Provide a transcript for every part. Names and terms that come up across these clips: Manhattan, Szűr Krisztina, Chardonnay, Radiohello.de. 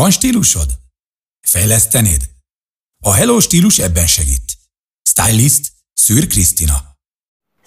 Van stílusod? Fejlesztenéd? A Hello stílus ebben segít. Stylist Szűr Krisztina.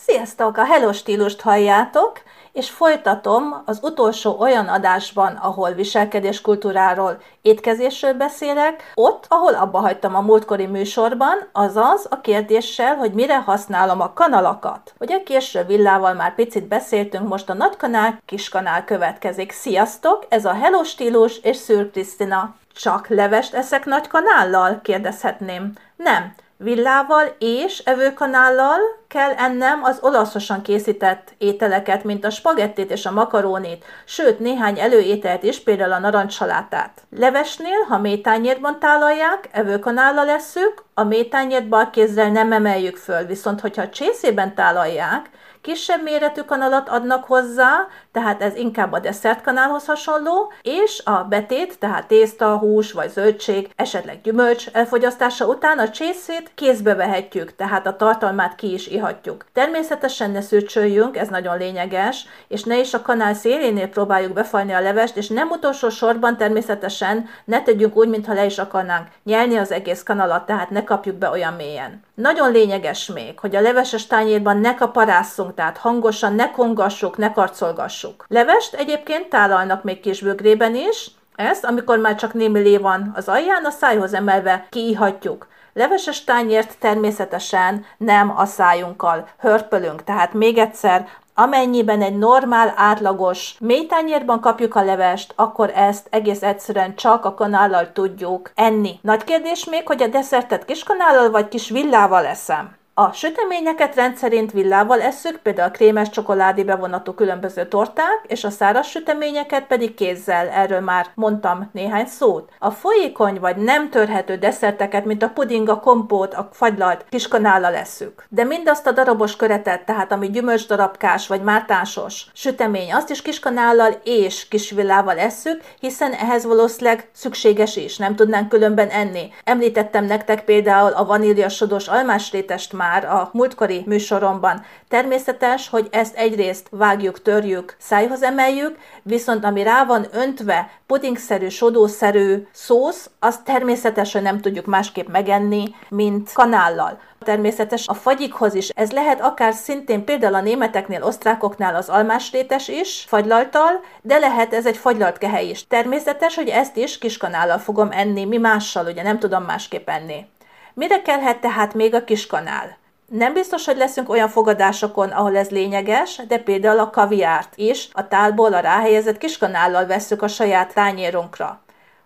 Sziasztok! A Hello stílust halljátok, és folytatom az utolsó olyan adásban, ahol viselkedéskultúráról, étkezésről beszélek, ott, ahol abba hagytam a múltkori műsorban, azaz a kérdéssel, hogy mire használom a kanalakat. Ugye késő villával már picit beszéltünk, most a nagy kanál, kis kanál következik. Sziasztok! Ez a Hello stílus és Szűr Krisztina. Csak levest eszek nagy kanállal? Kérdezhetném. Nem. Villával és evőkanállal kell ennem az olaszosan készített ételeket, mint a spagettit és a makarónit, sőt néhány előételt is, például a narancsalátát. Levesnél, ha mélytányérban tálalják, evőkanállal leszük, a mélytányért bal kézzel nem emeljük föl, viszont hogyha csészében tálalják, kisebb méretű kanalat adnak hozzá, tehát ez inkább a desszertkanálhoz hasonló, és a betét, tehát tészta, hús vagy zöldség, esetleg gyümölcs elfogyasztása után a csészét kézbe vehetjük, tehát a tartalmát ki is ihatjuk. Természetesen ne szürcsöljünk, ez nagyon lényeges, és ne is a kanál szélénél próbáljuk befalni a levest, és nem utolsó sorban természetesen ne tegyünk úgy, mintha le is akarnánk nyelni az egész kanalat, tehát ne kapjuk be olyan mélyen. Nagyon lényeges még, hogy a leveses tányérban ne kaparásszunk, tehát hangosan ne kongassuk, ne karcolgassuk. Levest egyébként tálalnak még kisbögrében is, ezt, amikor már csak némi lé van az alján, a szájhoz emelve kiihatjuk. Leveses tányért természetesen nem a szájunkkal hörpölünk, tehát még egyszer, amennyiben egy normál, átlagos mélytányérban kapjuk a levest, akkor ezt egész egyszerűen csak a kanállal tudjuk enni. Nagy kérdés még, hogy a desszertet kis kanállal vagy kis villával eszem. A süteményeket rendszerint villával esszük, például a krémes csokoládé bevonatú különböző torták, és a száraz süteményeket pedig kézzel, erről már mondtam néhány szót. A folyékony vagy nem törhető desszerteket, mint a puding, a kompót, a fagylalt kiskanállal esszük. De mindazt a darabos köretet, tehát ami gyümölcsdarabkás vagy mártásos sütemény, azt is kiskanállal és kisvillával esszük, hiszen ehhez valószínűleg szükséges is, nem tudnánk különben enni. Említettem nektek például a vaníliasodos almás rétest már, a múltkori műsoromban. Természetes, hogy ezt egyrészt vágjuk, törjük, szájhoz emeljük, viszont ami rá van öntve, pudingszerű, sodószerű szósz, azt természetesen nem tudjuk másképp megenni, mint kanállal. Természetes a fagyikhoz is. Ez lehet akár szintén például a németeknél, osztrákoknál az almásrétes is, fagylaltal, de lehet ez egy fagylalt kehely is. Természetes, hogy ezt is kiskanállal fogom enni, mi mással, ugye nem tudom másképp enni. Mire kellhet tehát még a kiskanál? Nem biztos, hogy leszünk olyan fogadásokon, ahol ez lényeges, de például a kaviárt is a tálból a ráhelyezett kiskanállal vesszük a saját tányérunkra.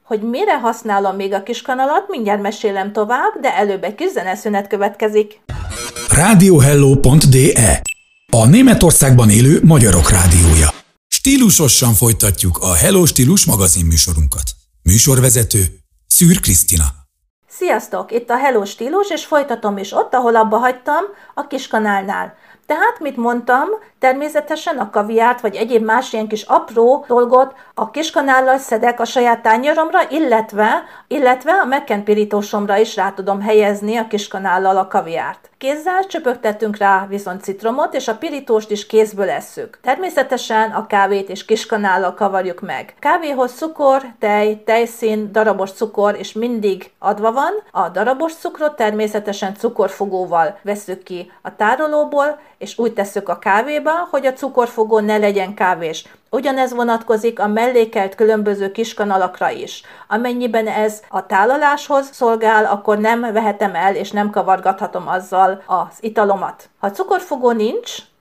Hogy mire használom még a kiskanalat, mindjárt mesélem tovább, de előbb egy kis zeneszünet következik. Radiohello.de, a Németországban élő magyarok rádiója. Stílusosan folytatjuk a Hello Stílus magazin műsorunkat. Műsorvezető Szűr Krisztina. Sziasztok! Itt a Hello stílus, és folytatom is ott, ahol abba hagytam, a kiskanálnál. Tehát, mit mondtam, természetesen a kaviárt vagy egyéb más ilyen kis apró dolgot a kiskanállal szedek a saját tányéromra, illetve a megkenpirítósomra is rá tudom helyezni a kiskanállal a kaviárt. Kézzel csöpögtetünk rá viszont citromot, és a pirítóst is kézből esszük. Természetesen a kávét is kiskanállal kavarjuk meg. Kávéhoz cukor, tej, tejszín, darabos cukor, és mindig adva van. A darabos cukrot természetesen cukorfogóval vesszük ki a tárolóból, és úgy tesszük a kávéba, hogy a cukorfogó ne legyen kávés. Ugyanez vonatkozik a mellékelt különböző kiskanalakra is. Amennyiben ez a tálaláshoz szolgál, akkor nem vehetem el, és nem kavargathatom azzal az italomat.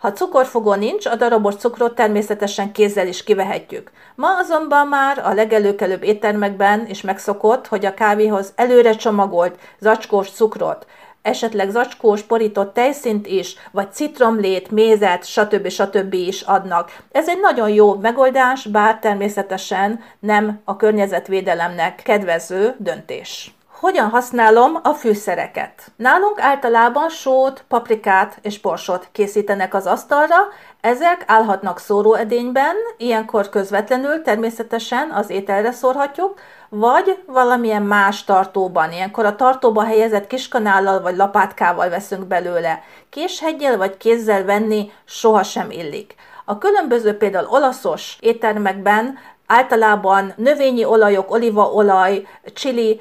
Ha cukorfogó nincs, a darabos cukrot természetesen kézzel is kivehetjük. Ma azonban már a legelőkelőbb éttermekben is megszokott, hogy a kávéhoz előre csomagolt zacskós cukrot, esetleg zacskós, porított tejszint is, vagy citromlét, mézet, stb. Is adnak. Ez egy nagyon jó megoldás, bár természetesen nem a környezetvédelemnek kedvező döntés. Hogyan használom a fűszereket? Nálunk általában sót, paprikát és borsot készítenek az asztalra, ezek állhatnak szóróedényben, ilyenkor közvetlenül természetesen az ételre szórhatjuk, vagy valamilyen más tartóban, ilyenkor a tartóba helyezett kiskanállal vagy lapátkával veszünk belőle. Késheggyel vagy kézzel venni sohasem illik. A különböző például olaszos éttermekben általában növényi olajok, olívaolaj, chili,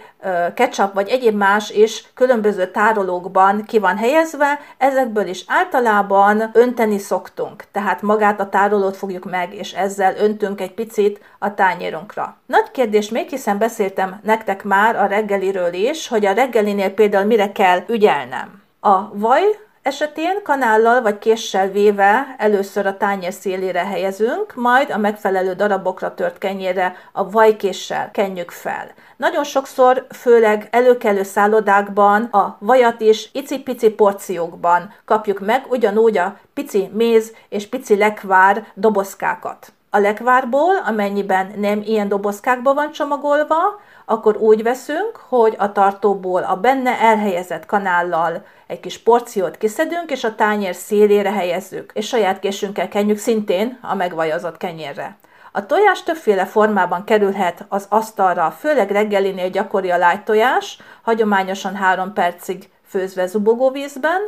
ketchup vagy egyéb más is különböző tárolókban ki van helyezve, ezekből is általában önteni szoktunk. Tehát magát a tárolót fogjuk meg, és ezzel öntünk egy picit a tányérunkra. Nagy kérdés még, hiszen beszéltem nektek már a reggeliről is, hogy a reggelinél például mire kell ügyelnem. A vaj esetén kanállal vagy késsel véve először a tányér szélére helyezünk, majd a megfelelő darabokra tört kenyérre a vajkéssel kenjük fel. Nagyon sokszor, főleg előkelő szállodákban a vajat is icipici porciókban kapjuk meg, ugyanúgy a pici méz és pici lekvár dobozkákat. A lekvárból, amennyiben nem ilyen dobozkákban van csomagolva, akkor úgy veszünk, hogy a tartóból a benne elhelyezett kanállal egy kis porciót kiszedünk, és a tányér szélére helyezzük, és saját késünkkel kenjük szintén a megvajazott kenyérre. A tojás többféle formában kerülhet az asztalra, főleg reggelinél gyakori a lágy tojás, hagyományosan 3 percig főzve zubogóvízben,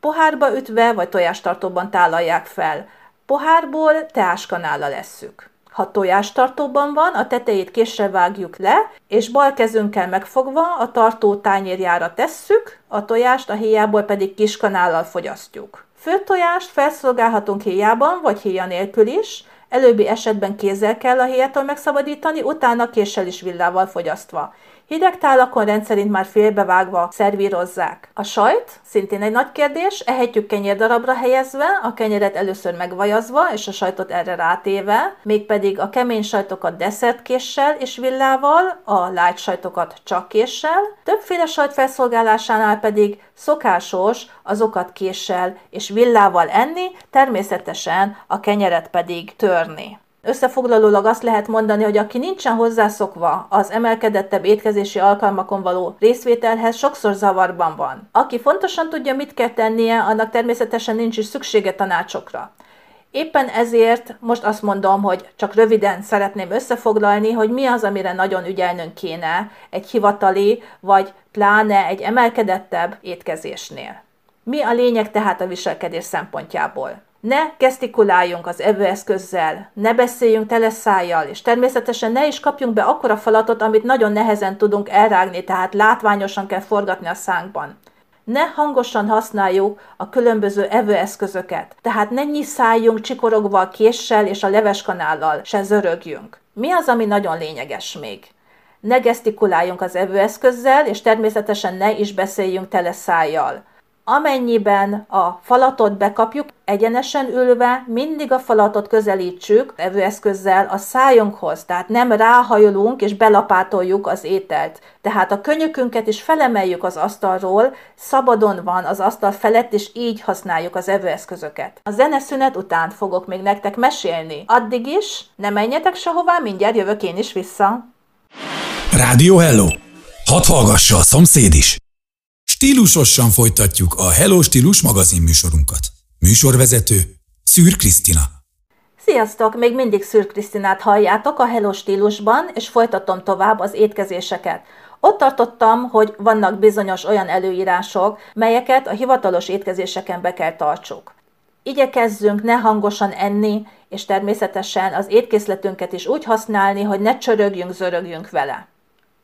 pohárba ütve vagy tojástartóban tálalják fel. Pohárból teáskanállal esszük. Ha tojástartóban van, a tetejét késsel vágjuk le, és bal kezünkkel megfogva a tartó tányérjára tesszük, a tojást a héjából pedig kis kanállal fogyasztjuk. Főtt tojást felszolgálhatunk héjában, vagy héja nélkül is, előbbi esetben kézzel kell a héjától megszabadítani, utána késsel is villával fogyasztva. Hideg tálakon rendszerint már félbevágva szervírozzák. A sajt szintén egy nagy kérdés, ehetjük kenyérdarabra helyezve, a kenyeret először megvajazva és a sajtot erre rátéve, mégpedig a kemény sajtokat desszertkéssel és villával, a lágy sajtokat csak késsel, többféle sajt felszolgálásánál pedig szokásos azokat késsel és villával enni, természetesen a kenyeret pedig törni. Összefoglalólag azt lehet mondani, hogy aki nincsen hozzászokva az emelkedettebb étkezési alkalmakon való részvételhez, sokszor zavarban van. Aki fontosan tudja, mit kell tennie, annak természetesen nincs is szüksége tanácsokra. Éppen ezért most azt mondom, hogy csak röviden szeretném összefoglalni, hogy mi az, amire nagyon ügyelnünk kéne egy hivatali, vagy pláne egy emelkedettebb étkezésnél. Mi a lényeg tehát a viselkedés szempontjából? Ne gesztikuláljunk az evőeszközzel, ne beszéljünk teleszájjal, és természetesen ne is kapjunk be akkora falatot, amit nagyon nehezen tudunk elrágni, tehát látványosan kell forgatni a szánkban. Ne hangosan használjuk a különböző evőeszközöket, tehát ne nyiszáljunk csikorogva a késsel és a leveskanállal, se zörögjünk. Mi az, ami nagyon lényeges még? Ne gesztikuláljunk az evőeszközzel, és természetesen ne is beszéljünk teleszájjal. Amennyiben a falatot bekapjuk, egyenesen ülve mindig a falatot közelítsük evőeszközzel a szájunkhoz, tehát nem ráhajolunk és belapátoljuk az ételt. Tehát a könyökünket is felemeljük az asztalról, szabadon van az asztal felett, és így használjuk az evőeszközöket. A zeneszünet után fogok még nektek mesélni. Addig is ne menjetek sehová, mindjárt jövök én is vissza. Rádió Hello! Hadd hallgassa a szomszéd is! Stílusosan folytatjuk a Hello Stílus magazin műsorunkat. Műsorvezető Szűr Krisztina. Sziasztok! Még mindig Szűr Krisztinát halljátok a Hello Stílusban, és folytatom tovább az étkezéseket. Ott tartottam, hogy vannak bizonyos olyan előírások, melyeket a hivatalos étkezéseken be kell tartsuk. Igyekezzünk ne hangosan enni, és természetesen az étkészletünket is úgy használni, hogy ne csörögjünk, zörögjünk vele.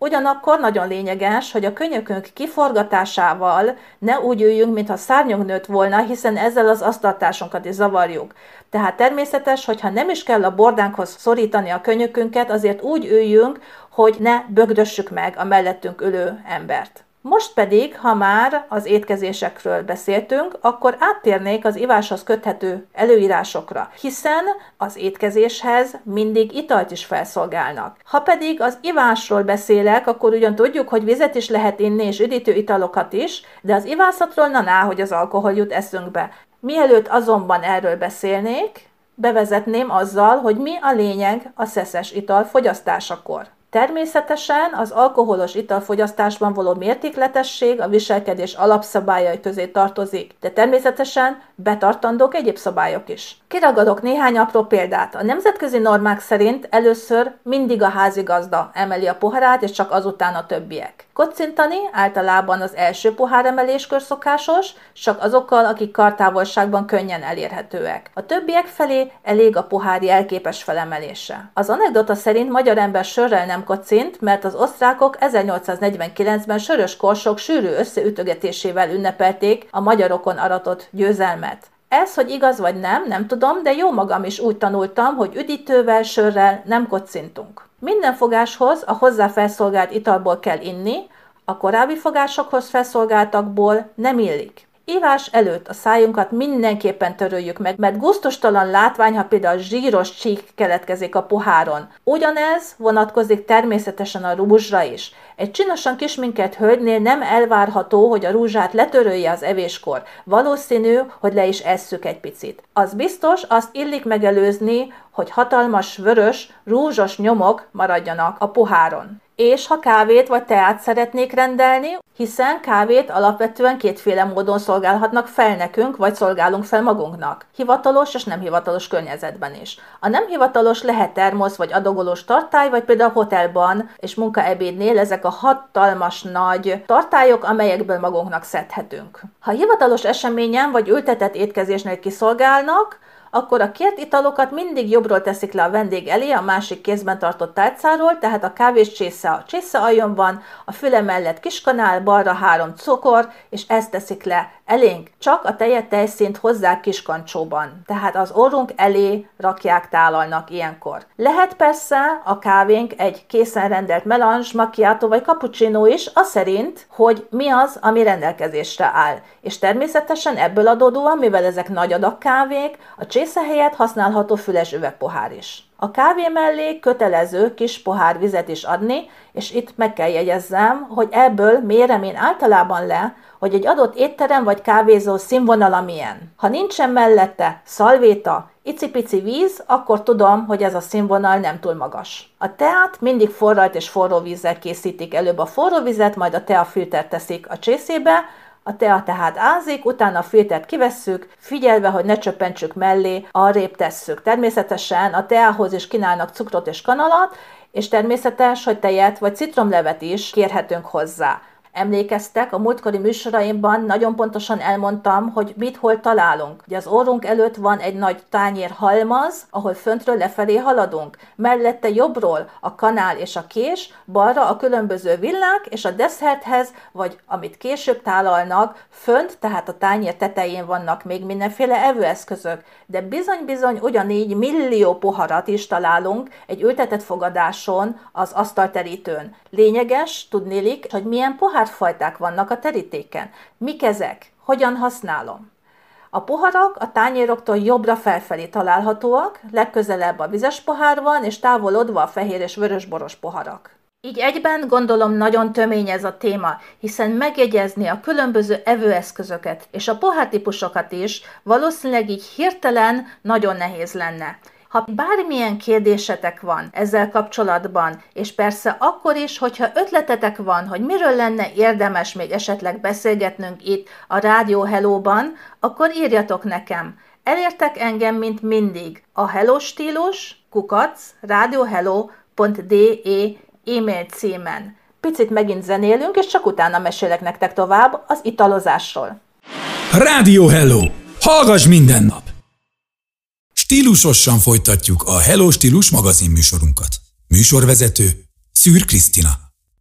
Ugyanakkor nagyon lényeges, hogy a könyökünk kiforgatásával ne úgy üljünk, mintha szárnyunk nőtt volna, hiszen ezzel az asztaltársunkat is zavarjuk. Tehát természetes, hogyha nem is kell a bordánkhoz szorítani a könyökünket, azért úgy üljünk, hogy ne bögdössük meg a mellettünk ülő embert. Most pedig, ha már az étkezésekről beszéltünk, akkor áttérnék az iváshoz köthető előírásokra, hiszen az étkezéshez mindig italt is felszolgálnak. Ha pedig az ivásról beszélek, akkor ugyan tudjuk, hogy vizet is lehet inni, és üdítő italokat is, de az ivászatról hogy az alkohol jut eszünkbe. Mielőtt azonban erről beszélnék, bevezetném azzal, hogy mi a lényeg a szeszes ital fogyasztásakor. Természetesen az alkoholos italfogyasztásban való mértékletesség a viselkedés alapszabályai közé tartozik, de természetesen betartandók egyéb szabályok is. Kiragadok néhány apró példát. A nemzetközi normák szerint először mindig a házigazda emeli a poharát, és csak azután a többiek. Kocintani általában az első poháremeléskor szokásos, csak azokkal, akik kartávolságban könnyen elérhetőek. A többiek felé elég a pohár jelképes felemelése. Az anekdota szerint magyar ember sörrel nem kocint, mert az osztrákok 1849-ben sörös korsók sűrű összeütögetésével ünnepelték a magyarokon aratott győzelmet. Ez, hogy igaz vagy nem, nem tudom, de jó magam is úgy tanultam, hogy üdítővel, sörrel nem kocintunk. Minden fogáshoz a hozzá felszolgált italból kell inni, a korábbi fogásokhoz felszolgáltakból nem illik. Ivás előtt a szájunkat mindenképpen töröljük meg, mert gusztustalan látvány, ha például zsíros csík keletkezik a poháron. Ugyanez vonatkozik természetesen a rúzsra is. Egy csinosan kisminkelt hölgynél nem elvárható, hogy a rúzsát letörölje az evéskor. Valószínű, hogy le is esszük egy picit. Az biztos, azt illik megelőzni, hogy hatalmas vörös, rúzsos nyomok maradjanak a poháron. És ha kávét vagy teát szeretnék rendelni, hiszen kávét alapvetően kétféle módon szolgálhatnak fel nekünk, vagy szolgálunk fel magunknak. Hivatalos és nem hivatalos környezetben is. A nem hivatalos lehet termosz vagy adagolós tartály, vagy például hotelban és munkaebédnél ezek a hatalmas nagy tartályok, amelyekből magunknak szedhetünk. Ha hivatalos eseményen vagy ültetett étkezésnél kiszolgálnak, akkor a kért italokat mindig jobbról teszik le a vendég elé a másik kézben tartott tálcáról, tehát a kávés csésze a csészealjon van, a füle mellett kiskanál, balra 3 cukor, és ezt teszik le elénk. Csak a tejet tejszínt hozzá kiskancsóban, tehát az orrunk elé rakják, tálalnak ilyenkor. Lehet persze a kávénk egy készen rendelt melange, macchiato vagy cappuccino is, az szerint, hogy mi az, ami rendelkezésre áll. És természetesen ebből adódóan, mivel ezek nagy adag kávék, a csésze helyett használható füles üvegpohár is. A kávé mellé kötelező kis pohár vizet is adni, és itt meg kell jegyezzem, hogy ebből mérem én általában le, hogy egy adott étterem vagy kávézó színvonala milyen. Ha nincsen mellette szalvéta, icipici víz, akkor tudom, hogy ez a színvonal nem túl magas. A teát mindig forralt és forró vízzel készítik, előbb a forró vizet, majd a teafiltert teszik a csészébe. A tea tehát ázik, utána a filtert kivesszük, figyelve, hogy ne csöppentsük mellé, arrébb tesszük. Természetesen a teához is kínálnak cukrot és kanalat, és természetes, hogy tejet vagy citromlevet is kérhetünk hozzá. Emlékeztek, a múltkori műsoraimban nagyon pontosan elmondtam, hogy mit hol találunk. Ugye az orrunk előtt van egy nagy tányér halmaz, ahol föntről lefelé haladunk. Mellette jobbról a kanál és a kés, balra a különböző villák, és a desszerthez, vagy amit később tálalnak, fönt, tehát a tányér tetején vannak még mindenféle evőeszközök. De bizony-bizony ugyanígy millió poharat is találunk egy ültetett fogadáson, az asztalterítőn. Lényeges tudnélik, hogy milyen pohárfajták vannak a terítéken. Mik ezek? Hogyan használom? A poharak a tányéroktól jobbra felfelé találhatóak, legközelebb a vizes pohár van, és távolodva a fehér és vörösboros poharak. Így egyben gondolom nagyon tömény ez a téma, hiszen megjegyezni a különböző evőeszközöket és a pohártípusokat is valószínűleg így hirtelen nagyon nehéz lenne. Ha bármilyen kérdésetek van ezzel kapcsolatban, és persze akkor is, hogyha ötletetek van, hogy miről lenne érdemes még esetleg beszélgetnünk itt a Rádió Hello-ban, akkor írjatok nekem. Elértek engem, mint mindig, a hellostílus@radiohello.de e-mail címen. Picit megint zenélünk, és csak utána mesélek nektek tovább az italozásról. Rádió Hello! Hallgass minden nap! Stílusosan folytatjuk a Hello Stílus magazin műsorunkat. Műsorvezető Szűr Krisztina.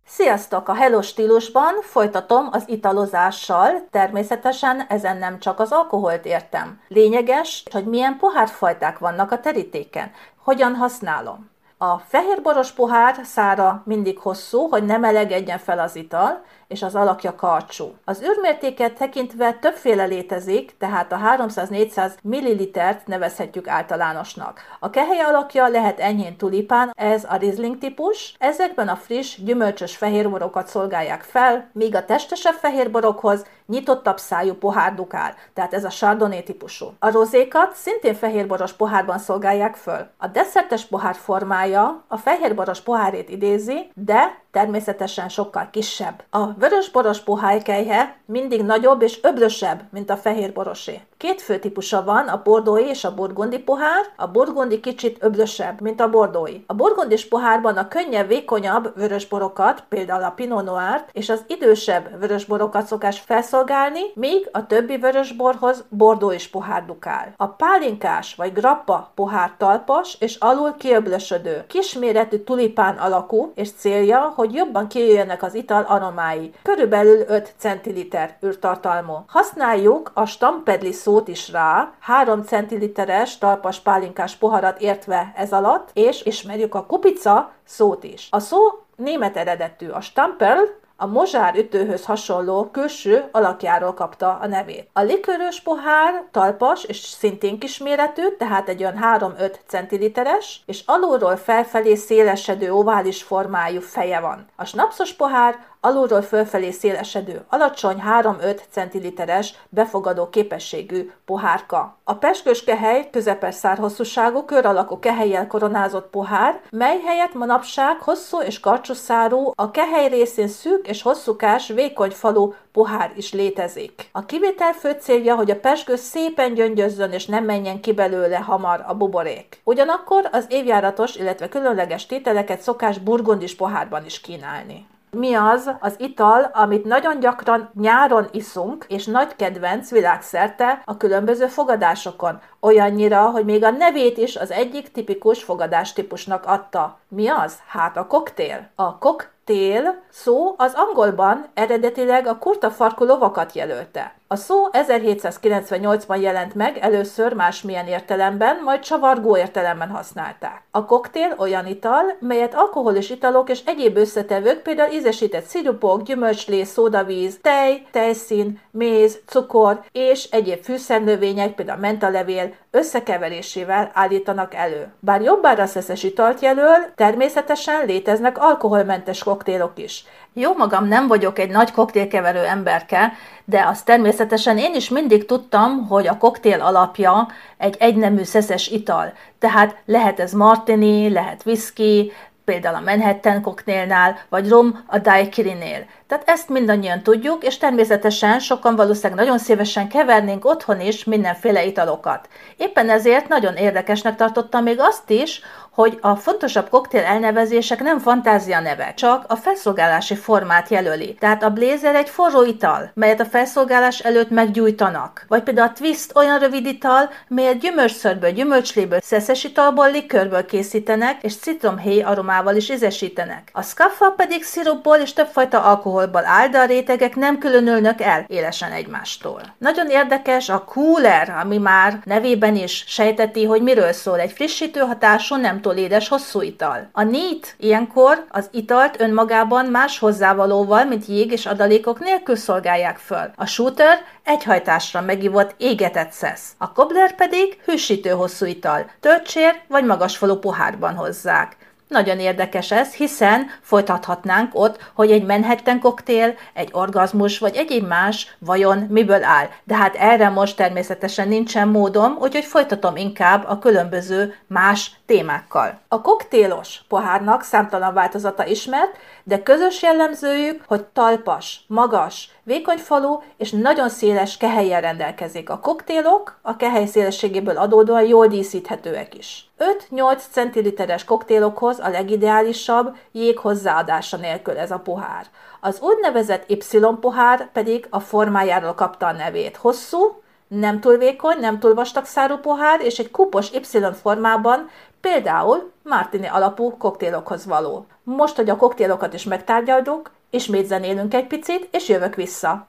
Sziasztok! A Hello Stílusban folytatom az italozással, természetesen ezen nem csak az alkoholt értem. Lényeges, hogy milyen pohárfajták vannak a terítéken, hogyan használom. A fehérboros pohár szára mindig hosszú, hogy ne melegedjen fel az ital, és az alakja karcsú. Az űrmértéket tekintve többféle létezik, tehát a 300-400 ml-t nevezhetjük általánosnak. A kehely alakja lehet enyhén tulipán, ez a Riesling típus. Ezekben a friss, gyümölcsös fehérborokat szolgálják fel, míg a testesebb fehérborokhoz nyitottabb szájú pohár dukál, tehát ez a Chardonnay típusú. A rozékat szintén fehérboros pohárban szolgálják föl. A desszertes pohár formája a fehérboros pohárét idézi, de természetesen sokkal kisebb. A vörösboros puhálykelyhe mindig nagyobb és öblösebb, mint a fehérborosé. Két fő típusa van, a bordói és a burgundi pohár, a burgundi kicsit öblösebb, mint a bordói. A burgundis pohárban a könnyebb, vékonyabb vörösborokat, például a Pinot Noir-t, és az idősebb vörösborokat szokás felszolgálni, míg a többi vörösborhoz bordóis pohár dukál. A pálinkás vagy grappa pohár talpas és alul kiöblösödő, kisméretű tulipán alakú, és célja, hogy jobban kijöjjenek az ital aromái, körülbelül 5 centiliter űrtartalmú. Használjuk a stampedli szót is rá, 3 centiliteres talpas pálinkás poharat értve ez alatt, és ismerjük a kupica szót is. A szó német eredetű, a stamperl a mozsár ütőhöz hasonló külső alakjáról kapta a nevét. A likörös pohár talpas és szintén kisméretű, tehát egy olyan 3-5 centiliteres, és alulról felfelé szélesedő ovális formájú feje van. A snapszos pohár alulról fölfelé szélesedő, alacsony 3-5 centiliteres befogadó képességű pohárka. A peskős kehely közepes szárhosszúságú, kör alakú kehelyel koronázott pohár, mely helyett manapság hosszú és karcsúszárú, a kehely részén szűk és hosszúkás, vékony falú pohár is létezik. A kivétel fő célja, hogy a peskő szépen gyöngyözzön és nem menjen ki belőle hamar a buborék. Ugyanakkor az évjáratos, illetve különleges tételeket szokás burgundis pohárban is kínálni. Mi az az ital, amit nagyon gyakran nyáron iszunk, és nagy kedvenc világszerte a különböző fogadásokon, olyannyira, hogy még a nevét is az egyik tipikus fogadástípusnak adta. Mi az? Hát a koktél. A koktél szó az angolban eredetileg a kurtafarkú lovakat jelölte. A szó 1798-ban jelent meg, először másmilyen értelemben, majd csavargó értelemben használták. A koktél olyan ital, melyet alkoholos italok és egyéb összetevők, például ízesített szirupok, gyümölcslé, szódavíz, tej, tejszín, méz, cukor és egyéb fűszernövények, például mentalevél összekeverésével állítanak elő. Bár jobbára szeszes italt jelöl, természetesen léteznek alkoholmentes koktélok is. Jó magam nem vagyok egy nagy koktélkeverő emberke, de azt természetesen én is mindig tudtam, hogy a koktél alapja egy egynemű szeszes ital. Tehát lehet ez martini, lehet whisky, például a Manhattan koktélnál, vagy rom a daiquirinél. Tehát ezt mindannyian tudjuk, és természetesen sokan valószínűleg nagyon szívesen kevernénk otthon is mindenféle italokat. Éppen ezért nagyon érdekesnek tartottam még azt is, hogy a fontosabb koktél elnevezések nem fantázia neve, csak a felszolgálási formát jelöli. Tehát a blazer egy forró ital, melyet a felszolgálás előtt meggyújtanak. Vagy például a twist olyan rövid ital, melyet gyümölcsszörből, gyümölcsléből, szeszes italból, likörből készítenek, és citromhéj aromával is ízesítenek. A scaffa pedig szirupból és többfajta alkoholból áll, de a rétegek nem különülnek el élesen egymástól. Nagyon érdekes a cooler, ami már nevében is sejteti, hogy miről szól, egy frissítő hatású, nem édes hosszú ital. A neat ilyenkor az italt önmagában más hozzávalóval, mint jég és adalékok nélkül szolgálják föl. A shooter egyhajtásra megivott égetett szesz. A cobbler pedig hűsítő hosszú ital, töltsér vagy magasfalú pohárban hozzák. Nagyon érdekes ez, hiszen folytathatnánk ott, hogy egy Manhattan koktél, egy orgazmus vagy egyéb más vajon miből áll. De hát erre most természetesen nincsen módom, úgyhogy folytatom inkább a különböző más témákkal. A koktélos pohárnak számtalan változata ismert, de közös jellemzőjük, hogy talpas, magas, vékony falú és nagyon széles kehelyen rendelkezik. A koktélok a kehely szélességéből adódóan jól díszíthetőek is. 5-8 centiliteres koktélokhoz a legideálisabb jég hozzáadása nélkül ez a pohár. Az úgynevezett Y-pohár pedig a formájáról kapta a nevét. Hosszú, nem túl vékony, nem túl vastagszárú pohár, és egy kupos Y-formában, például martini alapú koktélokhoz való. Most, hogy a koktélokat is megtárgyaljuk, ismét zenélünk egy picit, és jövök vissza.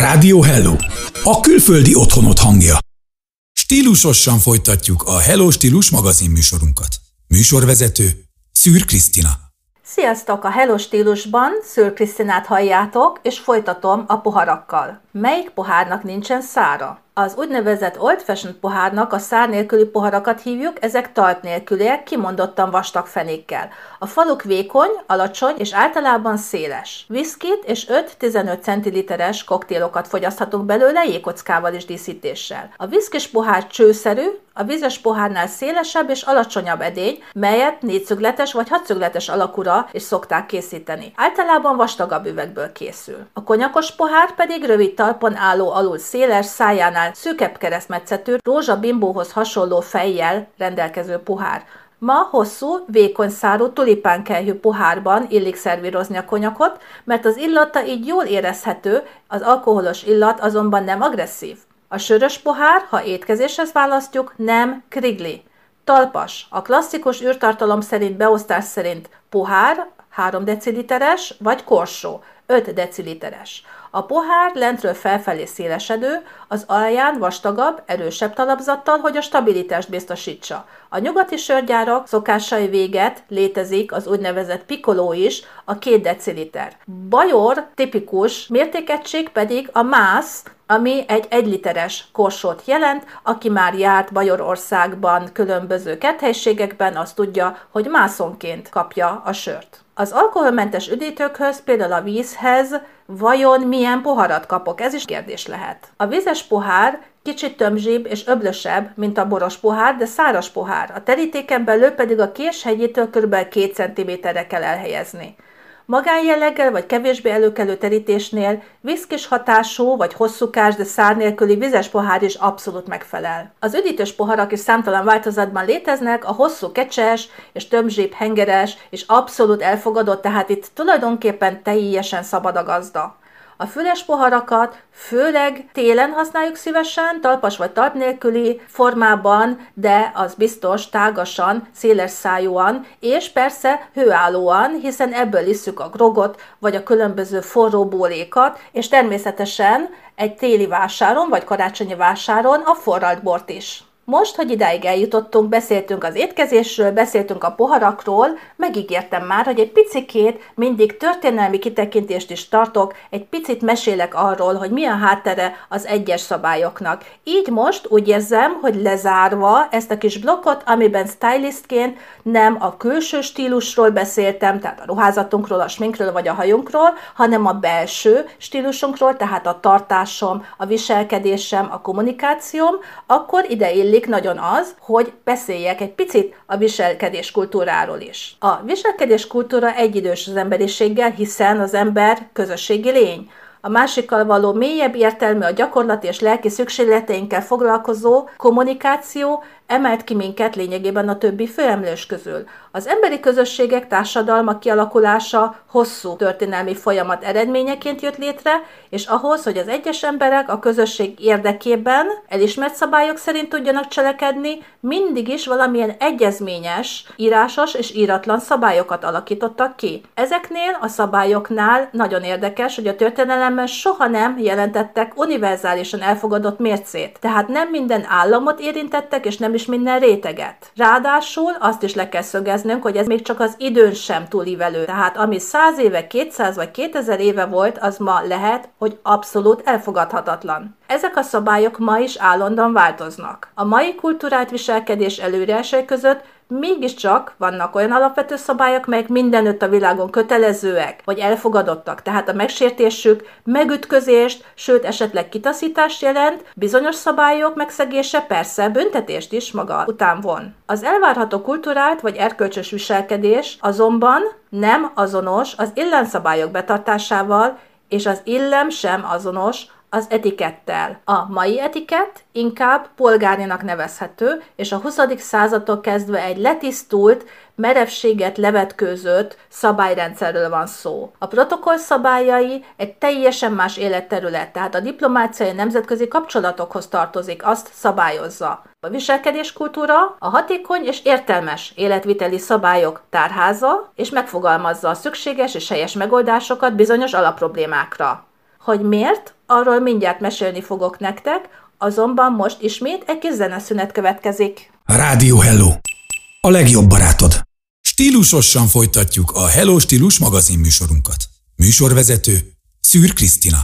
Rádió Hello! A külföldi otthonod hangja! Stílusosan folytatjuk a Hello Stílus magazin műsorunkat. Műsorvezető Szűr Krisztina. Sziasztok! A Hello Stílusban Szűr Krisztinát halljátok, és folytatom a poharakkal. Melyik pohárnak nincsen szára? Az úgynevezett old fashioned pohárnak a szár nélküli poharakat hívjuk, ezek talp nélküliek, kimondottan vastag fenékkel. A faluk vékony, alacsony és általában széles. Whiskyt és 5-15 cl-es koktélokat fogyaszthatunk belőle jégkockával és díszítéssel. A viszkis pohár csőszerű, a vízes pohárnál szélesebb és alacsonyabb edény, melyet négyszögletes vagy hatszögletes alakúra is szokták készíteni. Általában vastagabb üvegből készül. A konyakos pohár pedig rövid talpon álló, alul széles, szájánál szűkebb keresztmetszetű, rózsabimbóhoz hasonló fejjel rendelkező pohár. Ma hosszú, vékony szárú tulipánkelyhű pohárban illik szervírozni a konyakot, mert az illata így jól érezhető, az alkoholos illat azonban nem agresszív. A sörös pohár, ha étkezéshez választjuk, nem krigli. Talpas, a klasszikus űrtartalom szerint, beosztás szerint pohár, 3 deciliteres vagy korsó, 5 deciliteres. A pohár lentről felfelé szélesedő, az alján vastagabb, erősebb talapzattal, hogy a stabilitást biztosítsa. A nyugati sörgyárak szokásai véget létezik az úgynevezett pikoló is, a 2 deciliter. Bajor tipikus mértékegység pedig a mász, ami egy 1 literes korsót jelent. Aki már járt Bajorországban különböző kerthelyiségekben, az tudja, hogy mászonként kapja a sört. Az alkoholmentes üdítőkhöz, például a vízhez, vajon milyen poharat kapok? Ez is kérdés lehet. A vízes pohár kicsit tömzsibb és öblösebb, mint a boros pohár, de száraz pohár. A terítéken belül pedig a késhegyétől kb. 2 cm-re kell elhelyezni. Magánjelleggel vagy kevésbé előkelő terítésnél viszkis hatású vagy hosszúkás, de szár nélküli vizes pohár is abszolút megfelel. Az üdítős poharak is számtalan változatban léteznek, a hosszú kecses és tömzsíp hengeres és abszolút elfogadott, tehát itt tulajdonképpen teljesen szabad a gazda. A füles poharakat főleg télen használjuk szívesen, talpas vagy talp nélküli formában, de az biztos tágasan, széles szájúan, és persze hőállóan, hiszen ebből isszük a grogot, vagy a különböző forró bólékat, és természetesen egy téli vásáron, vagy karácsonyi vásáron a forralt bort is. Most, hogy idáig eljutottunk, beszéltünk az étkezésről, beszéltünk a poharakról, megígértem már, hogy egy picikét mindig történelmi kitekintést is tartok, egy picit mesélek arról, hogy mi a háttere az egyes szabályoknak. Így most úgy érzem, hogy lezárva ezt a kis blokkot, amiben stylistként nem a külső stílusról beszéltem, tehát a ruházatunkról, a sminkről vagy a hajunkról, hanem a belső stílusunkról, tehát a tartásom, a viselkedésem, a kommunikációm, akkor ide illik nagyon az, hogy beszéljek egy picit a viselkedés kultúráról is. A viselkedés kultúra egyidős az emberiséggel, hiszen az ember közösségi lény. A másikkal való mélyebb értelmű, a gyakorlati és lelki szükségleteinkkel foglalkozó kommunikáció emelt ki minket lényegében a többi főemlős közül. Az emberi közösségek társadalma kialakulása hosszú történelmi folyamat eredményeként jött létre, és ahhoz, hogy az egyes emberek a közösség érdekében elismert szabályok szerint tudjanak cselekedni, mindig is valamilyen egyezményes, írásos és íratlan szabályokat alakítottak ki. Ezeknél a szabályoknál nagyon érdekes, hogy a történelemben soha nem jelentettek univerzálisan elfogadott mércét, tehát nem minden államot érintettek, és nem is minden réteget. Ráadásul azt is le kell szögeznünk, hogy ez még csak az időn sem túlívelő. Tehát ami 100 éve, 200 vagy 2000 éve volt, az ma lehet, hogy abszolút elfogadhatatlan. Ezek a szabályok ma is állandóan változnak. A mai kultúrált viselkedés előírásai között mégiscsak vannak olyan alapvető szabályok, melyek mindenütt a világon kötelezőek, vagy elfogadottak, tehát a megsértésük megütközést, sőt esetleg kitaszítást jelent, bizonyos szabályok megszegése persze büntetést is maga után von. Az elvárható kultúrált vagy erkölcsös viselkedés azonban nem azonos az illemszabályok betartásával, és az illem sem azonos az etikettel. A mai etikett inkább polgárinak nevezhető, és a 20. századtól kezdve egy letisztult, merevséget levetkőzött szabályrendszerről van szó. A protokoll szabályai egy teljesen más életterület, tehát a diplomáciai nemzetközi kapcsolatokhoz tartozik, azt szabályozza. A viselkedéskultúra a hatékony és értelmes életviteli szabályok tárháza, és megfogalmazza a szükséges és helyes megoldásokat bizonyos alapproblémákra. Hogy miért? Arról mindjárt mesélni fogok nektek, azonban most ismét egy kis zeneszünet következik. Rádió Hello! A legjobb barátod! Stílusosan folytatjuk a Hello Stílus magazinműsorunkat. Műsorvezető Szűr Krisztina.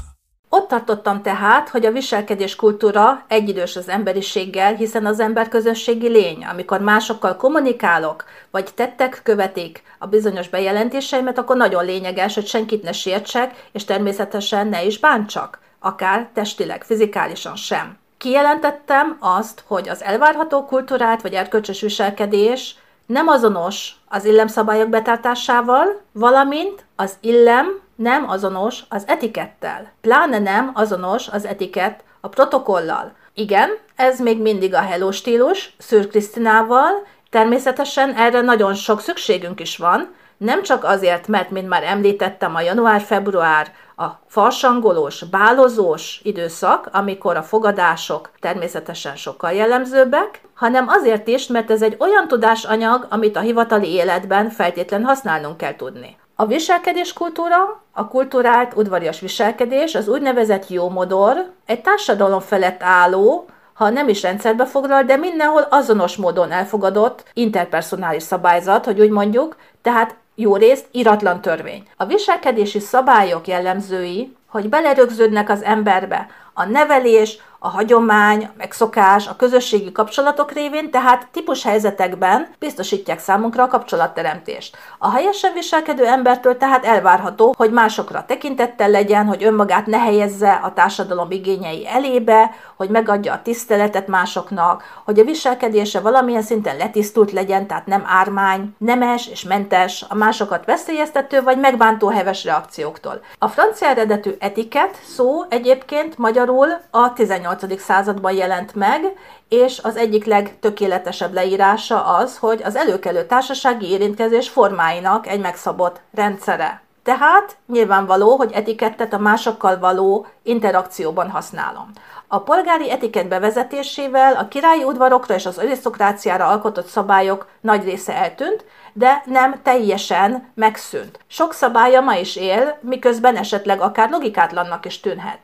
Ott Ott tartottam tehát, hogy a viselkedés kultúra egyidős az emberiséggel, hiszen az ember közösségi lény, amikor másokkal kommunikálok, vagy tettek követik a bizonyos bejelentéseimet, akkor nagyon lényeges, hogy senkit ne sértsek, és természetesen ne is bántsak, akár testileg, fizikálisan sem. Kijelentettem azt, hogy az elvárható kultúrát vagy erkölcsös viselkedés nem azonos az illemszabályok betartásával, valamint az illem nem azonos az etikettel. Pláne nem azonos az etikett a protokollal. Igen, ez még mindig a Hello stílus, Szűr Krisztinával, természetesen erre nagyon sok szükségünk is van, nem csak azért, mert, mint már említettem, a január-február a farsangolós, bálozós időszak, amikor a fogadások természetesen sokkal jellemzőbbek, hanem azért is, mert ez egy olyan tudásanyag, amit a hivatali életben feltétlen használnunk kell tudni. A viselkedéskultúra, a kulturált udvarias viselkedés, az úgynevezett jómodor, egy társadalom felett álló, ha nem is rendszerbe foglal, de mindenhol azonos módon elfogadott interpersonális szabályzat, hogy úgy mondjuk, tehát jó részt iratlan törvény. A viselkedési szabályok jellemzői, hogy belerögződnek az emberbe a nevelés, a hagyomány, a megszokás, a közösségi kapcsolatok révén, tehát típus helyzetekben biztosítják számunkra a kapcsolatteremtést. A helyesen viselkedő embertől tehát elvárható, hogy másokra tekintettel legyen, hogy önmagát ne helyezze a társadalom igényei elébe, hogy megadja a tiszteletet másoknak, hogy a viselkedése valamilyen szinten letisztult legyen, tehát nem ármány, nemes és mentes, a másokat veszélyeztető vagy megbántó heves reakcióktól. A francia eredetű etikett szó egyébként magyarul a 18. században jelent meg, és az egyik legtökéletesebb leírása az, hogy az előkelő társasági érintkezés formáinak egy megszabott rendszere. Tehát nyilvánvaló, hogy etikettet a másokkal való interakcióban használom. A polgári etikett bevezetésével a királyi udvarokra és az arisztokráciára alkotott szabályok nagy része eltűnt, de nem teljesen megszűnt. Sok szabálya ma is él, miközben esetleg akár logikátlannak is tűnhet.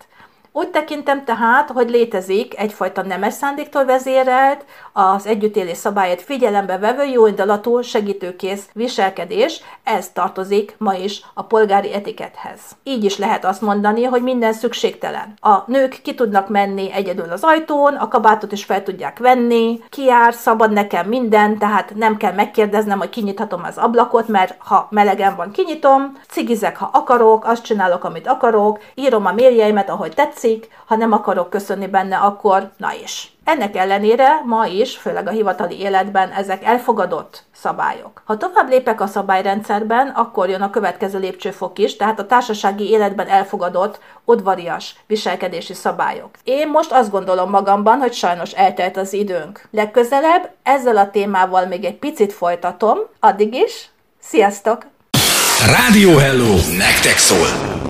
Úgy tekintem tehát, hogy létezik egyfajta nemes szándéktól vezérelt, az együttélés szabályát figyelembe vevő jóindulatú segítőkész viselkedés, ez tartozik ma is a polgári etiketthez. Így is lehet azt mondani, hogy minden szükségtelen. A nők ki tudnak menni egyedül az ajtón, a kabátot is fel tudják venni, ki jár, szabad nekem minden, tehát nem kell megkérdeznem, hogy kinyithatom az ablakot, mert ha melegen van, kinyitom, cigizek, ha akarok, azt csinálok, amit akarok, írom a mérjeimet, ahogy tetszik, ha nem akarok köszönni benne, akkor na is. Ennek ellenére ma is, főleg a hivatali életben ezek elfogadott szabályok. Ha tovább lépek a szabályrendszerben, akkor jön a következő lépcsőfok is, tehát a társasági életben elfogadott udvarias viselkedési szabályok. Én most azt gondolom magamban, hogy sajnos eltelt az időnk. Legközelebb ezzel a témával még egy picit folytatom, addig is, sziasztok! Rádió Hello! Nektek szól!